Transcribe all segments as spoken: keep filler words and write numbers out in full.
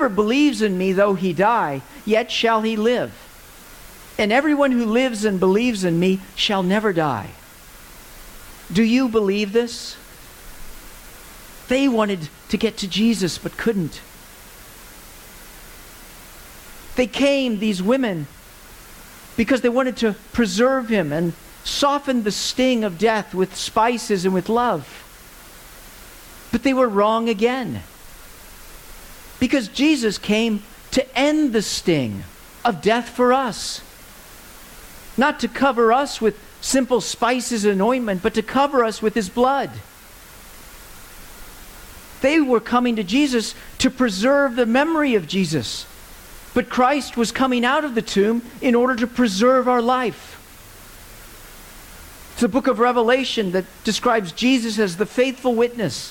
whoever believes in me, though he die, yet shall he live. And everyone who lives and believes in me shall never die. Do you believe this? They wanted to get to Jesus but couldn't. They came, these women, because they wanted to preserve him and soften the sting of death with spices and with love. But they were wrong again. Because Jesus came to end the sting of death for us. Not to cover us with simple spices and ointment, but to cover us with his blood. They were coming to Jesus to preserve the memory of Jesus. But Christ was coming out of the tomb in order to preserve our life. It's the book of Revelation that describes Jesus as the faithful witness,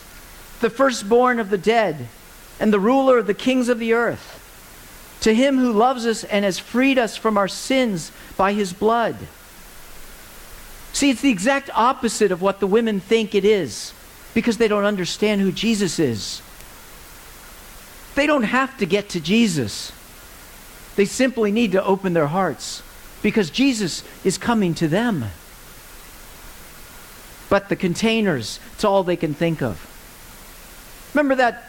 the firstborn of the dead, and the ruler of the kings of the earth. To him who loves us and has freed us from our sins by his blood. See, it's the exact opposite of what the women think it is, because they don't understand who Jesus is. They don't have to get to Jesus. They simply need to open their hearts, because Jesus is coming to them. But the containers, it's all they can think of. Remember that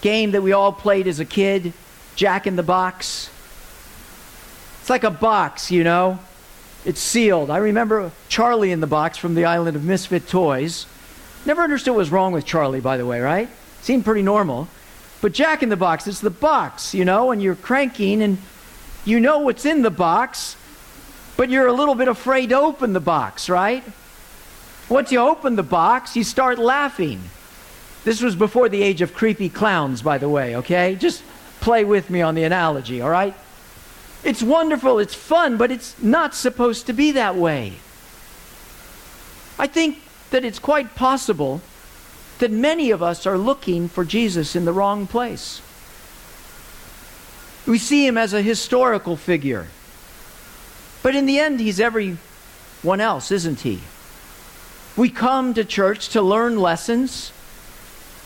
game that we all played as a kid? Jack in the Box? It's like a box, you know? It's sealed. I remember Charlie in the Box from the Island of Misfit Toys. Never understood what was wrong with Charlie, by the way, right? Seemed pretty normal. But Jack in the Box, it's the box, you know, and you're cranking and you know what's in the box, but you're a little bit afraid to open the box, right? Once you open the box, you start laughing. This was before the age of creepy clowns, by the way, okay? Just play with me on the analogy, all right? It's wonderful, it's fun, but it's not supposed to be that way. I think that it's quite possible that many of us are looking for Jesus in the wrong place. We see him as a historical figure, but in the end, he's everyone else, isn't he? We come to church to learn lessons.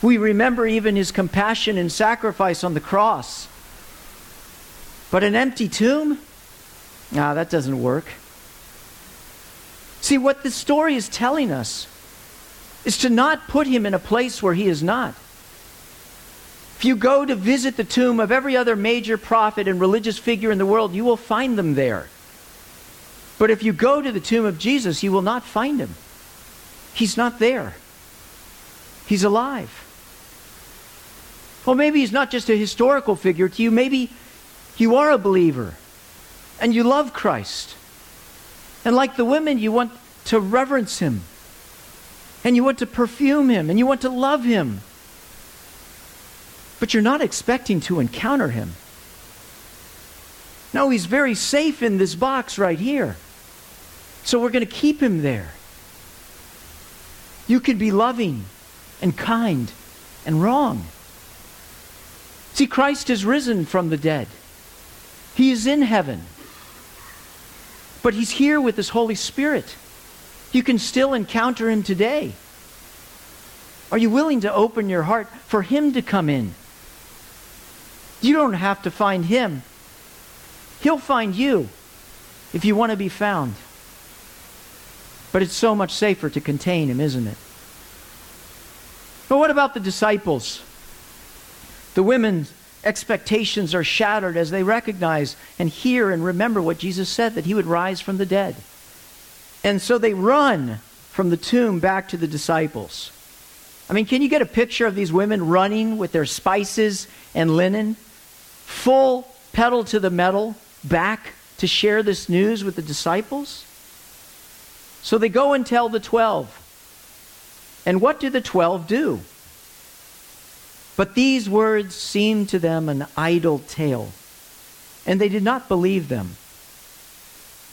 We remember even his compassion and sacrifice on the cross. But an empty tomb? Nah, that doesn't work. See, what this story is telling us is to not put him in a place where he is not. If you go to visit the tomb of every other major prophet and religious figure in the world, you will find them there. But if you go to the tomb of Jesus, you will not find him. He's not there. He's alive. Well, maybe he's not just a historical figure to you. Maybe you are a believer and you love Christ. And like the women, you want to reverence him. And you want to perfume him. And you want to love him. But you're not expecting to encounter him. No, he's very safe in this box right here. So we're going to keep him there. You can be loving and kind and wrong. See, Christ is risen from the dead. He is in heaven. But he's here with his Holy Spirit. You can still encounter him today. Are you willing to open your heart for him to come in? You don't have to find him. He'll find you if you want to be found. But it's so much safer to contain him, isn't it? But what about the disciples? The women's expectations are shattered as they recognize and hear and remember what Jesus said, that he would rise from the dead. And so they run from the tomb back to the disciples. I mean, can you get a picture of these women running with their spices and linen, full pedal to the metal, back to share this news with the disciples? So they go and tell the twelve. And what do the twelve do? But these words seemed to them an idle tale, and they did not believe them.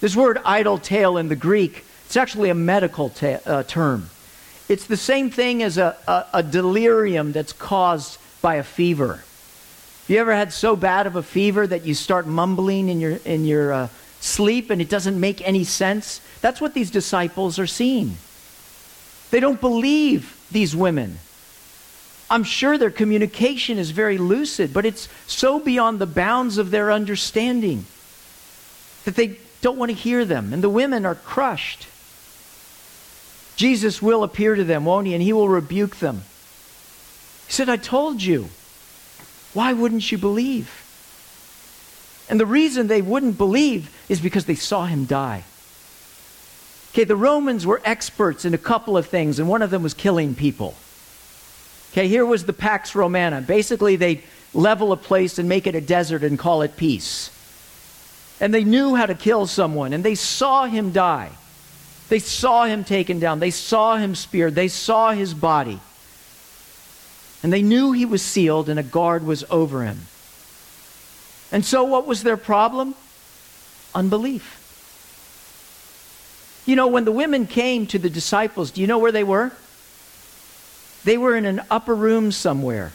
This word idle tale in the Greek, it's actually a medical ta- uh, term. It's the same thing as a, a, a delirium that's caused by a fever. You ever had so bad of a fever that you start mumbling in your, in your uh, sleep and it doesn't make any sense? That's what these disciples are seeing. They don't believe these women. I'm sure their communication is very lucid, but it's so beyond the bounds of their understanding that they don't want to hear them. And the women are crushed. Jesus will appear to them, won't he? And he will rebuke them. He said, I told you. Why wouldn't you believe? And the reason they wouldn't believe is because they saw him die. Okay, the Romans were experts in a couple of things, and one of them was killing people. Okay, here was the Pax Romana. Basically, they'd level a place and make it a desert and call it peace. And they knew how to kill someone, and they saw him die. They saw him taken down. They saw him speared. They saw his body. And they knew he was sealed and a guard was over him. And so what was their problem? Unbelief. You know, when the women came to the disciples, do you know where they were? They were in an upper room somewhere.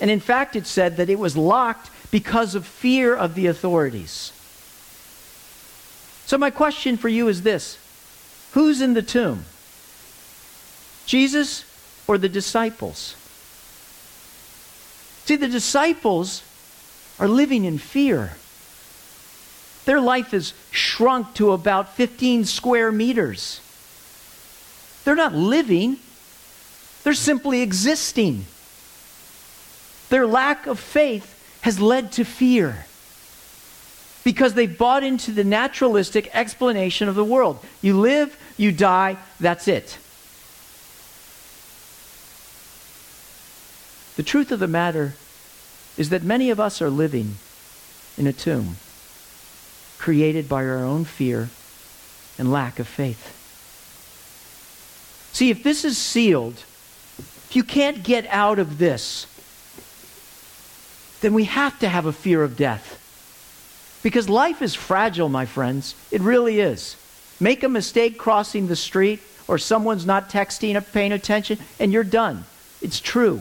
And in fact, it said that it was locked because of fear of the authorities. So my question for you is this. Who's in the tomb? Jesus or the disciples? See, the disciples are living in fear. Their life is shrunk to about fifteen square meters. They're not living. They're simply existing. Their lack of faith has led to fear because they've bought into the naturalistic explanation of the world. You live, you die, that's it. The truth of the matter is that many of us are living in a tomb created by our own fear and lack of faith. See, if this is sealed, if you can't get out of this, then we have to have a fear of death. Because life is fragile, my friends. It really is. Make a mistake crossing the street, or someone's not texting or paying attention, and you're done. It's true.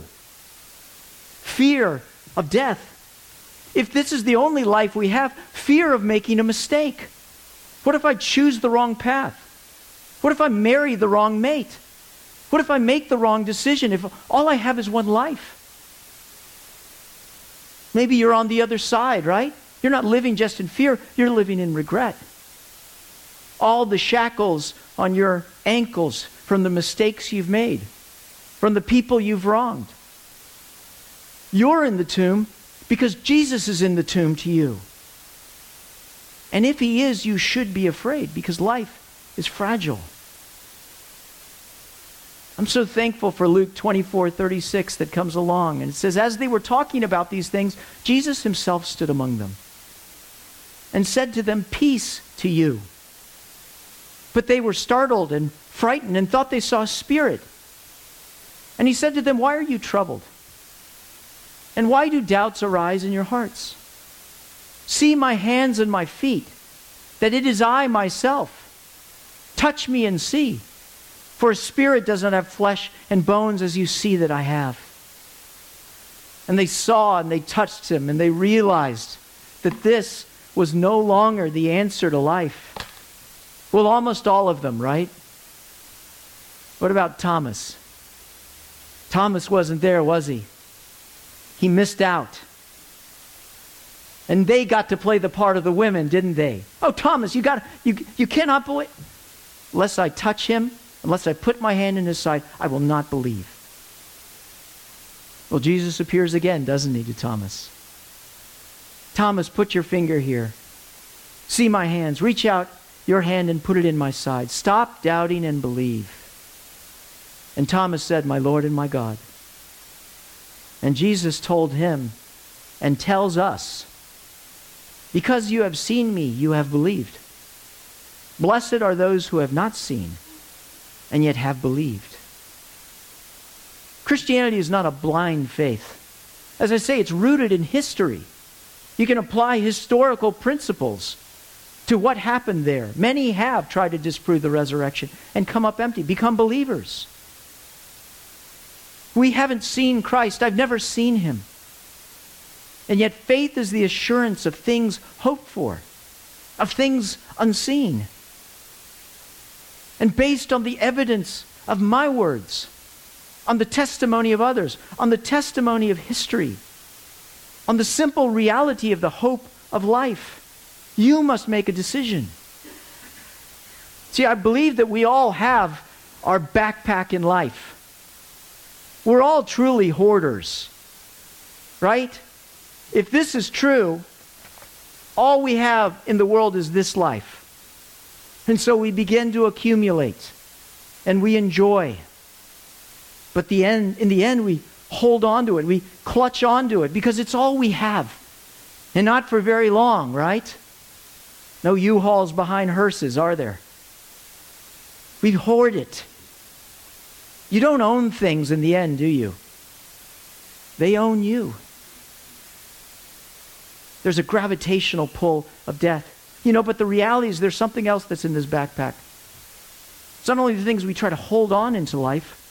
Fear of death. If this is the only life we have, fear of making a mistake. What if I choose the wrong path? What if I marry the wrong mate? What if I make the wrong decision if all I have is one life? Maybe you're on the other side, right? You're not living just in fear, you're living in regret. All the shackles on your ankles from the mistakes you've made, from the people you've wronged. You're in the tomb because Jesus is in the tomb to you. And if he is, you should be afraid because life is fragile. I'm so thankful for Luke twenty-four, thirty-six that comes along. And it says, as they were talking about these things, Jesus himself stood among them and said to them, peace to you. But they were startled and frightened and thought they saw a spirit. And he said to them, why are you troubled? And why do doubts arise in your hearts? See my hands and my feet, that it is I myself. Touch me and see, for a spirit does not have flesh and bones as you see that I have. And they saw and they touched him and they realized that this was no longer the answer to life. Well, almost all of them, right? What about Thomas? Thomas wasn't there, was he? He missed out. And they got to play the part of the women, didn't they? Oh, Thomas, you got you you cannot believe. Unless I touch him, unless I put my hand in his side, I will not believe. Well, Jesus appears again, doesn't he, to Thomas? Thomas, put your finger here. See my hands. Reach out your hand and put it in my side. Stop doubting and believe. And Thomas said, my Lord and my God. And Jesus told him and tells us, because you have seen me, you have believed. Blessed are those who have not seen and yet have believed. Christianity is not a blind faith. As I say, it's rooted in history. You can apply historical principles to what happened there. Many have tried to disprove the resurrection and come up empty, become believers. We haven't seen Christ. I've never seen him. And yet faith is the assurance of things hoped for, of things unseen. And based on the evidence of my words, on the testimony of others, on the testimony of history, on the simple reality of the hope of life. You must make a decision. See, I believe that we all have our backpack in life. We're all truly hoarders, right? If this is true, all we have in the world is this life. And so we begin to accumulate and we enjoy. But the end, in the end, we hold on to it. We clutch onto it because it's all we have. And not for very long, right? No U-Hauls behind hearses, are there? We hoard it. You don't own things in the end, do you? They own you. There's a gravitational pull of death. You know, but the reality is there's something else that's in this backpack. It's not only the things we try to hold on into life,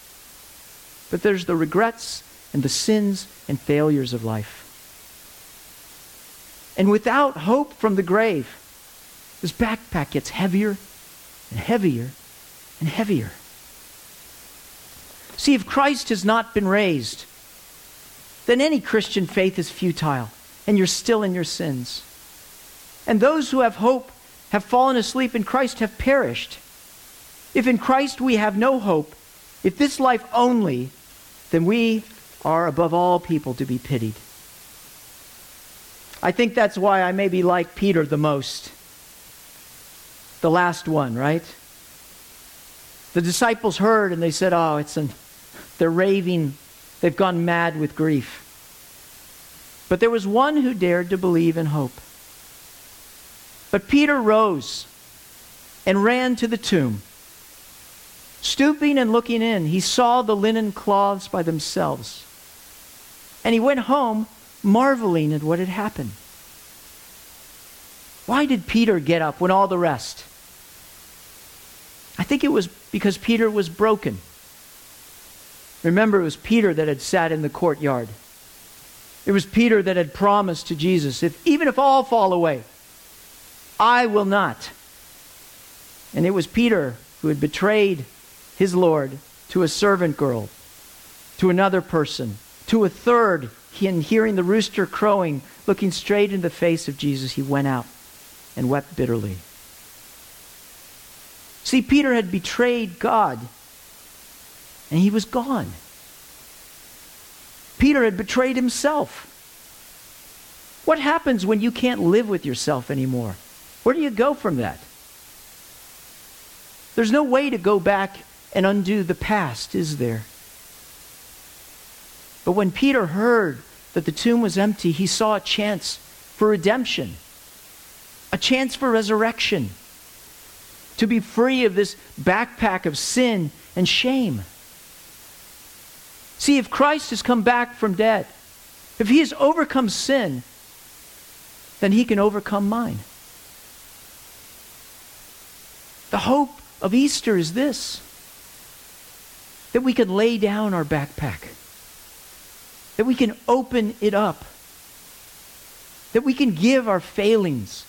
but there's the regrets and the sins and failures of life. And without hope from the grave, this backpack gets heavier and heavier and heavier. See, if Christ has not been raised, then any Christian faith is futile, and you're still in your sins. And those who have hope have fallen asleep in Christ, have perished. If in Christ we have no hope, if this life only, then we are above all people to be pitied. I think that's why I maybe like Peter the most. The last one, right? The disciples heard and they said, oh, it's an, they're raving. They've gone mad with grief. But there was one who dared to believe in hope. But Peter rose and ran to the tomb. Stooping and looking in, he saw the linen cloths by themselves. And he went home marveling at what had happened. Why did Peter get up when all the rest? I think it was because Peter was broken. Remember, it was Peter that had sat in the courtyard. It was Peter that had promised to Jesus, if even if all fall away, I will not. And it was Peter who had betrayed his Lord to a servant girl, to another person, to a third. And hearing the rooster crowing, looking straight in the face of Jesus, he went out and wept bitterly. See, Peter had betrayed God, and he was gone. Peter had betrayed himself. What happens when you can't live with yourself anymore? Where do you go from that? There's no way to go back and undo the past, is there? But when Peter heard that the tomb was empty, he saw a chance for redemption, a chance for resurrection, to be free of this backpack of sin and shame. See, if Christ has come back from dead, if he has overcome sin, then he can overcome mine. The hope of Easter is this, that we can lay down our backpack, that we can open it up, that we can give our failings,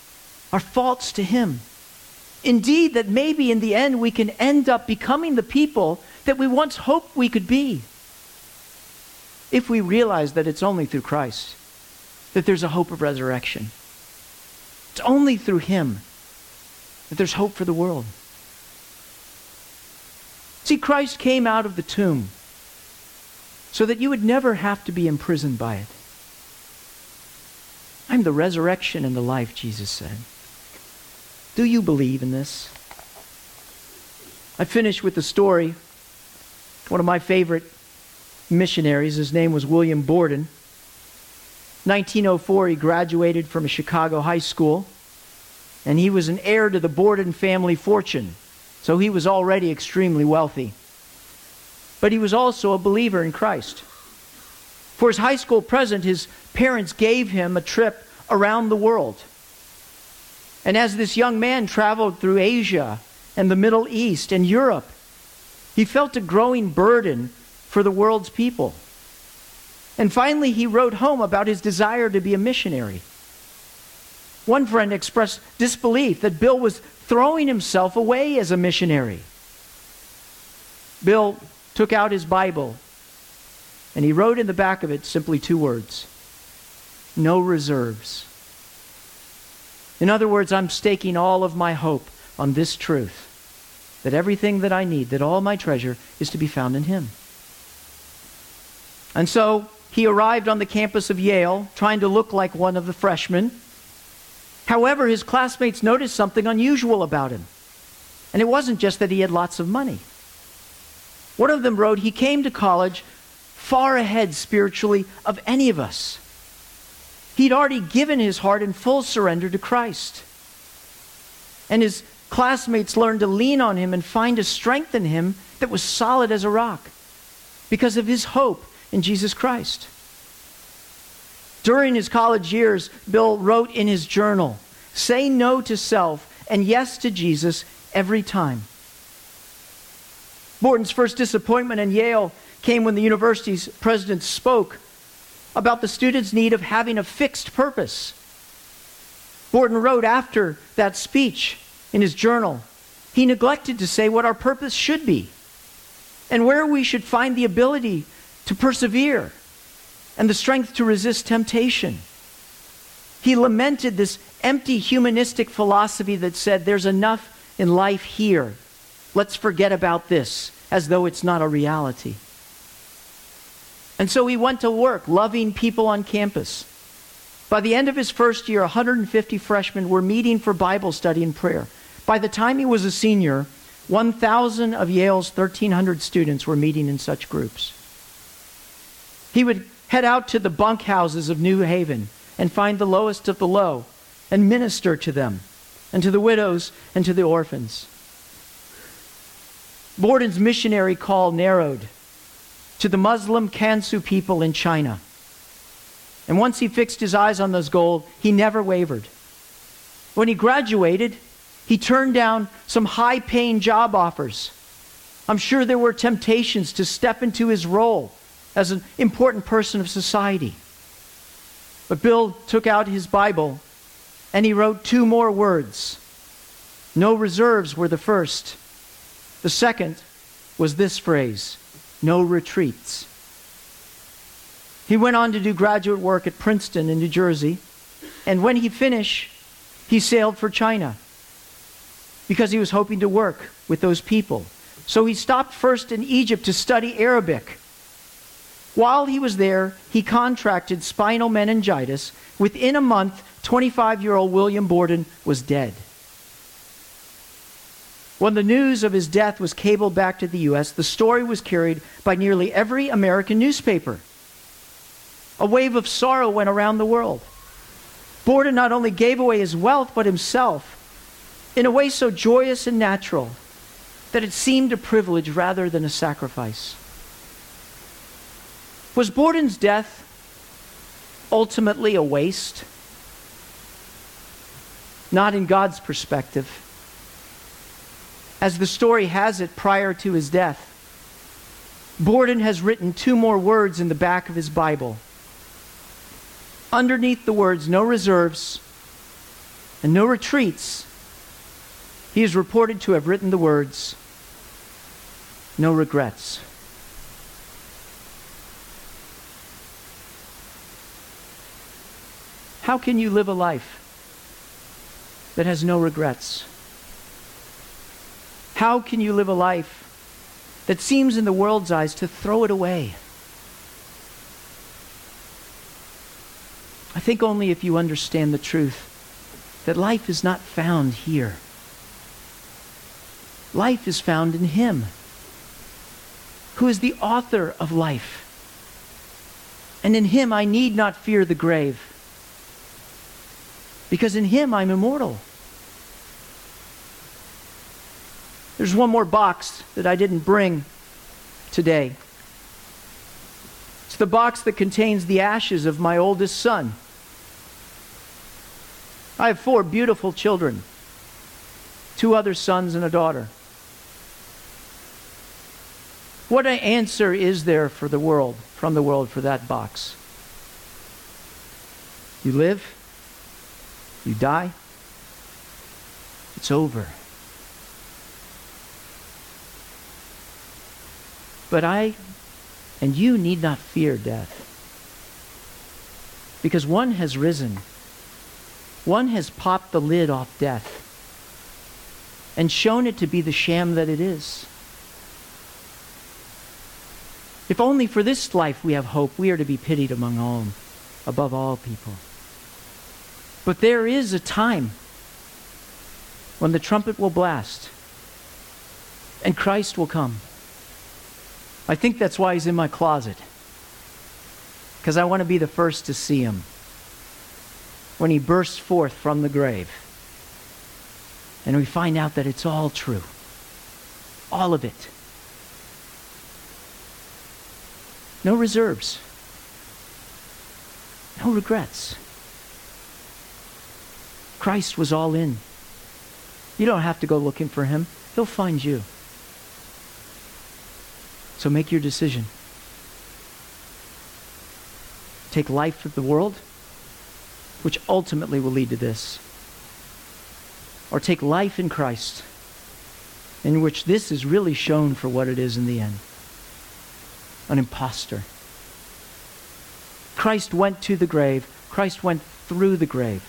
our faults to him. Indeed, that maybe in the end we can end up becoming the people that we once hoped we could be, if we realize that it's only through Christ, that there's a hope of resurrection. It's only through him that there's hope for the world. See, Christ came out of the tomb so that you would never have to be imprisoned by it. I'm the resurrection and the life, Jesus said. Do you believe in this? I finish with the story. One of my favorite missionaries, his name was William Borden. nineteen oh four, he graduated from a Chicago high school, and he was an heir to the Borden family fortune, so he was already extremely wealthy. But he was also a believer in Christ. For his high school present, his parents gave him a trip around the world. And as this young man traveled through Asia and the Middle East and Europe, he felt a growing burden for the world's people. And finally, he wrote home about his desire to be a missionary. One friend expressed disbelief that Bill was throwing himself away as a missionary. Bill took out his Bible And he wrote in the back of it simply two words: no reserves. In other words, I'm staking all of my hope on this truth, that everything that I need, that all my treasure is to be found in him. And so he arrived on the campus of Yale trying to look like one of the freshmen. However, his classmates noticed something unusual about him. And it wasn't just that he had lots of money. One of them wrote, he came to college far ahead spiritually of any of us. He'd already given his heart in full surrender to Christ. And his classmates learned to lean on him and find a strength in him that was solid as a rock because of his hope in Jesus Christ. During his college years, Bill wrote in his journal, "Say no to self and yes to Jesus every time." Borden's first disappointment in Yale came when the university's president spoke about the students' need of having a fixed purpose. Borden wrote after that speech in his journal, he neglected to say what our purpose should be and where we should find the ability to persevere and the strength to resist temptation. He lamented this empty humanistic philosophy that said there's enough in life here. Let's forget about this as though it's not a reality. And so he went to work loving people on campus. By the end of his first year, one hundred fifty freshmen were meeting for Bible study and prayer. By the time he was a senior, one thousand of Yale's thirteen hundred students were meeting in such groups. He would head out to the bunkhouses of New Haven and find the lowest of the low and minister to them and to the widows and to the orphans. Borden's missionary call narrowed to the Muslim Kansu people in China. And once he fixed his eyes on those goals, he never wavered. When he graduated, he turned down some high-paying job offers. I'm sure there were temptations to step into his role as an important person of society. But Bill took out his Bible and he wrote two more words. No reserves were the first. The second was this phrase: no retreats. He went on to do graduate work at Princeton in New Jersey, and when he finished, he sailed for China because he was hoping to work with those people. So he stopped first in Egypt to study Arabic. While he was there, he contracted spinal meningitis. Within a month, twenty-five-year-old William Borden was dead. When the news of his death was cabled back to the U S, the story was carried by nearly every American newspaper. A wave of sorrow went around the world. Borden not only gave away his wealth, but himself, in a way so joyous and natural that it seemed a privilege rather than a sacrifice. Was Borden's death ultimately a waste? Not in God's perspective. As the story has it, prior to his death, Borden has written two more words in the back of his Bible. Underneath the words, no reserves and no retreats, he is reported to have written the words, no regrets. How can you live a life that has no regrets? How can you live a life that seems in the world's eyes to throw it away? I think only if you understand the truth that life is not found here. Life is found in Him, who is the author of life. And in Him I need not fear the grave, because in Him I'm immortal. There's one more box that I didn't bring today. It's the box that contains the ashes of my oldest son. I have four beautiful children, two other sons and a daughter. What an answer is there for the world, from the world for that box? You live, you die, it's over. But I And you need not fear death. Because one has risen. One has popped the lid off death and shown it to be the sham that it is. If only for this life we have hope, we are to be pitied among all, above all people. But there is a time when the trumpet will blast and Christ will come. I think that's why he's in my closet, because I want to be the first to see him when he bursts forth from the grave. And we find out that it's all true. All of it. No reserves. No regrets. Christ was all in. You don't have to go looking for him. He'll find you. So make your decision. Take life of the world, which ultimately will lead to this. Or take life in Christ, in which this is really shown for what it is in the end. An imposter. Christ went to the grave. Christ went through the grave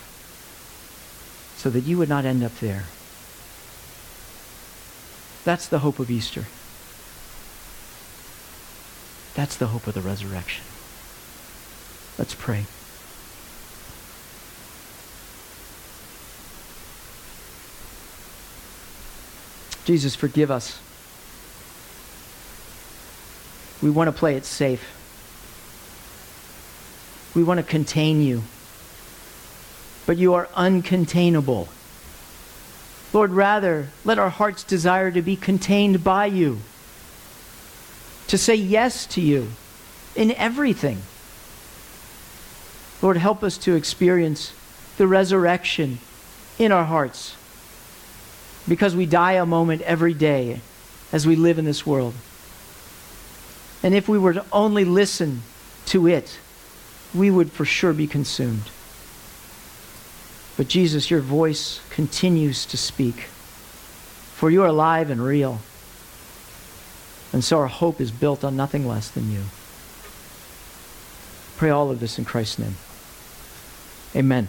so that you would not end up there. That's the hope of Easter. That's the hope of the resurrection. Let's pray. Jesus, forgive us. We want to play it safe. We want to contain you. But you are uncontainable. Lord, rather, let our hearts desire to be contained by you. To say yes to you in everything. Lord, help us to experience the resurrection in our hearts. Because we die a moment every day as we live in this world. And if we were to only listen to it, we would for sure be consumed. But Jesus, your voice continues to speak, for you are alive and real. And so our hope is built on nothing less than you. Pray all of this in Christ's name. Amen.